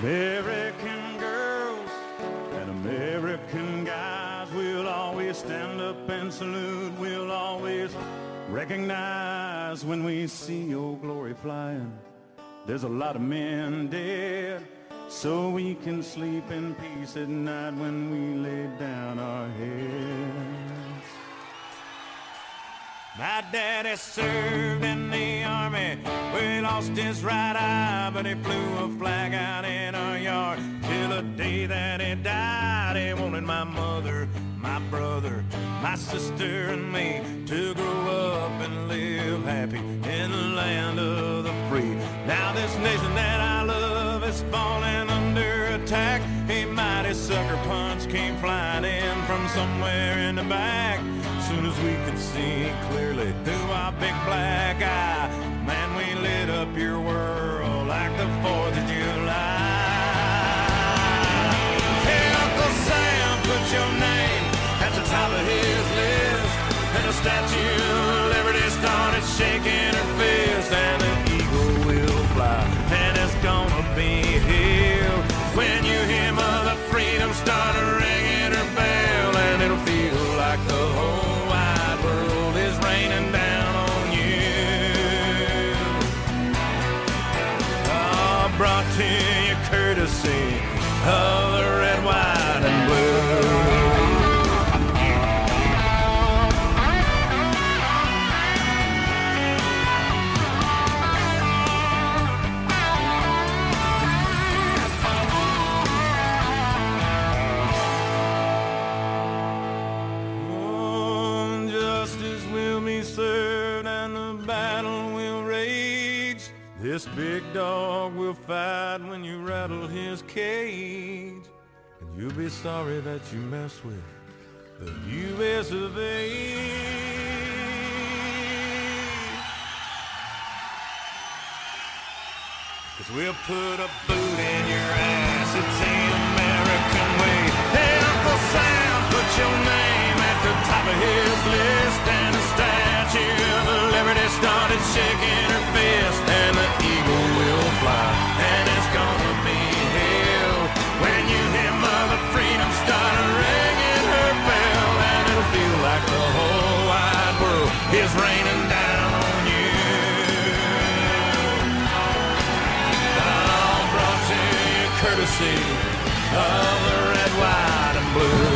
American girls and American guys, we'll always stand up and salute. We'll always recognize when we see your glory flying. There's a lot of men dead, so we can sleep in peace at night when we lay down our heads. My daddy served in the army. We lost his right eye, but he flew a flag out in our yard. Till the day that he died, he wanted my mother, my brother, my sister, and me to grow up and live happy in the land of the free. Now this nation that I love is falling under attack. A mighty sucker punch came flying in from somewhere in the back. Soon as we could see clearly through our big black eye, man, we lit up your world like the 4th of July. Hey, Uncle Sam, put your name at the top of his list, and the Statue of Liberty started shaking her fist, and an eagle will fly, and it's gonna be here when you hear Mother Freedom start ringing her bell, and it'll feel like the whole wide world is raining down on you. Oh, brought to you courtesy of the red, white, and blue. This big dog will fight when you rattle his cage, and you'll be sorry that you mess with the U.S. of A. 'Cause we'll put a boot in your ass, it's the American way. Hey, Uncle Sam, put your name at the top of his list, and the Statue of Liberty started shaking her fist, and the eagle will fly, and it's gonna be hell when you hear Mother Freedom start ringing her bell, and it'll feel like the whole wide world is raining down on you. All brought to you courtesy of the red, white, and blue.